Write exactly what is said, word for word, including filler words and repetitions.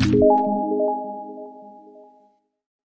You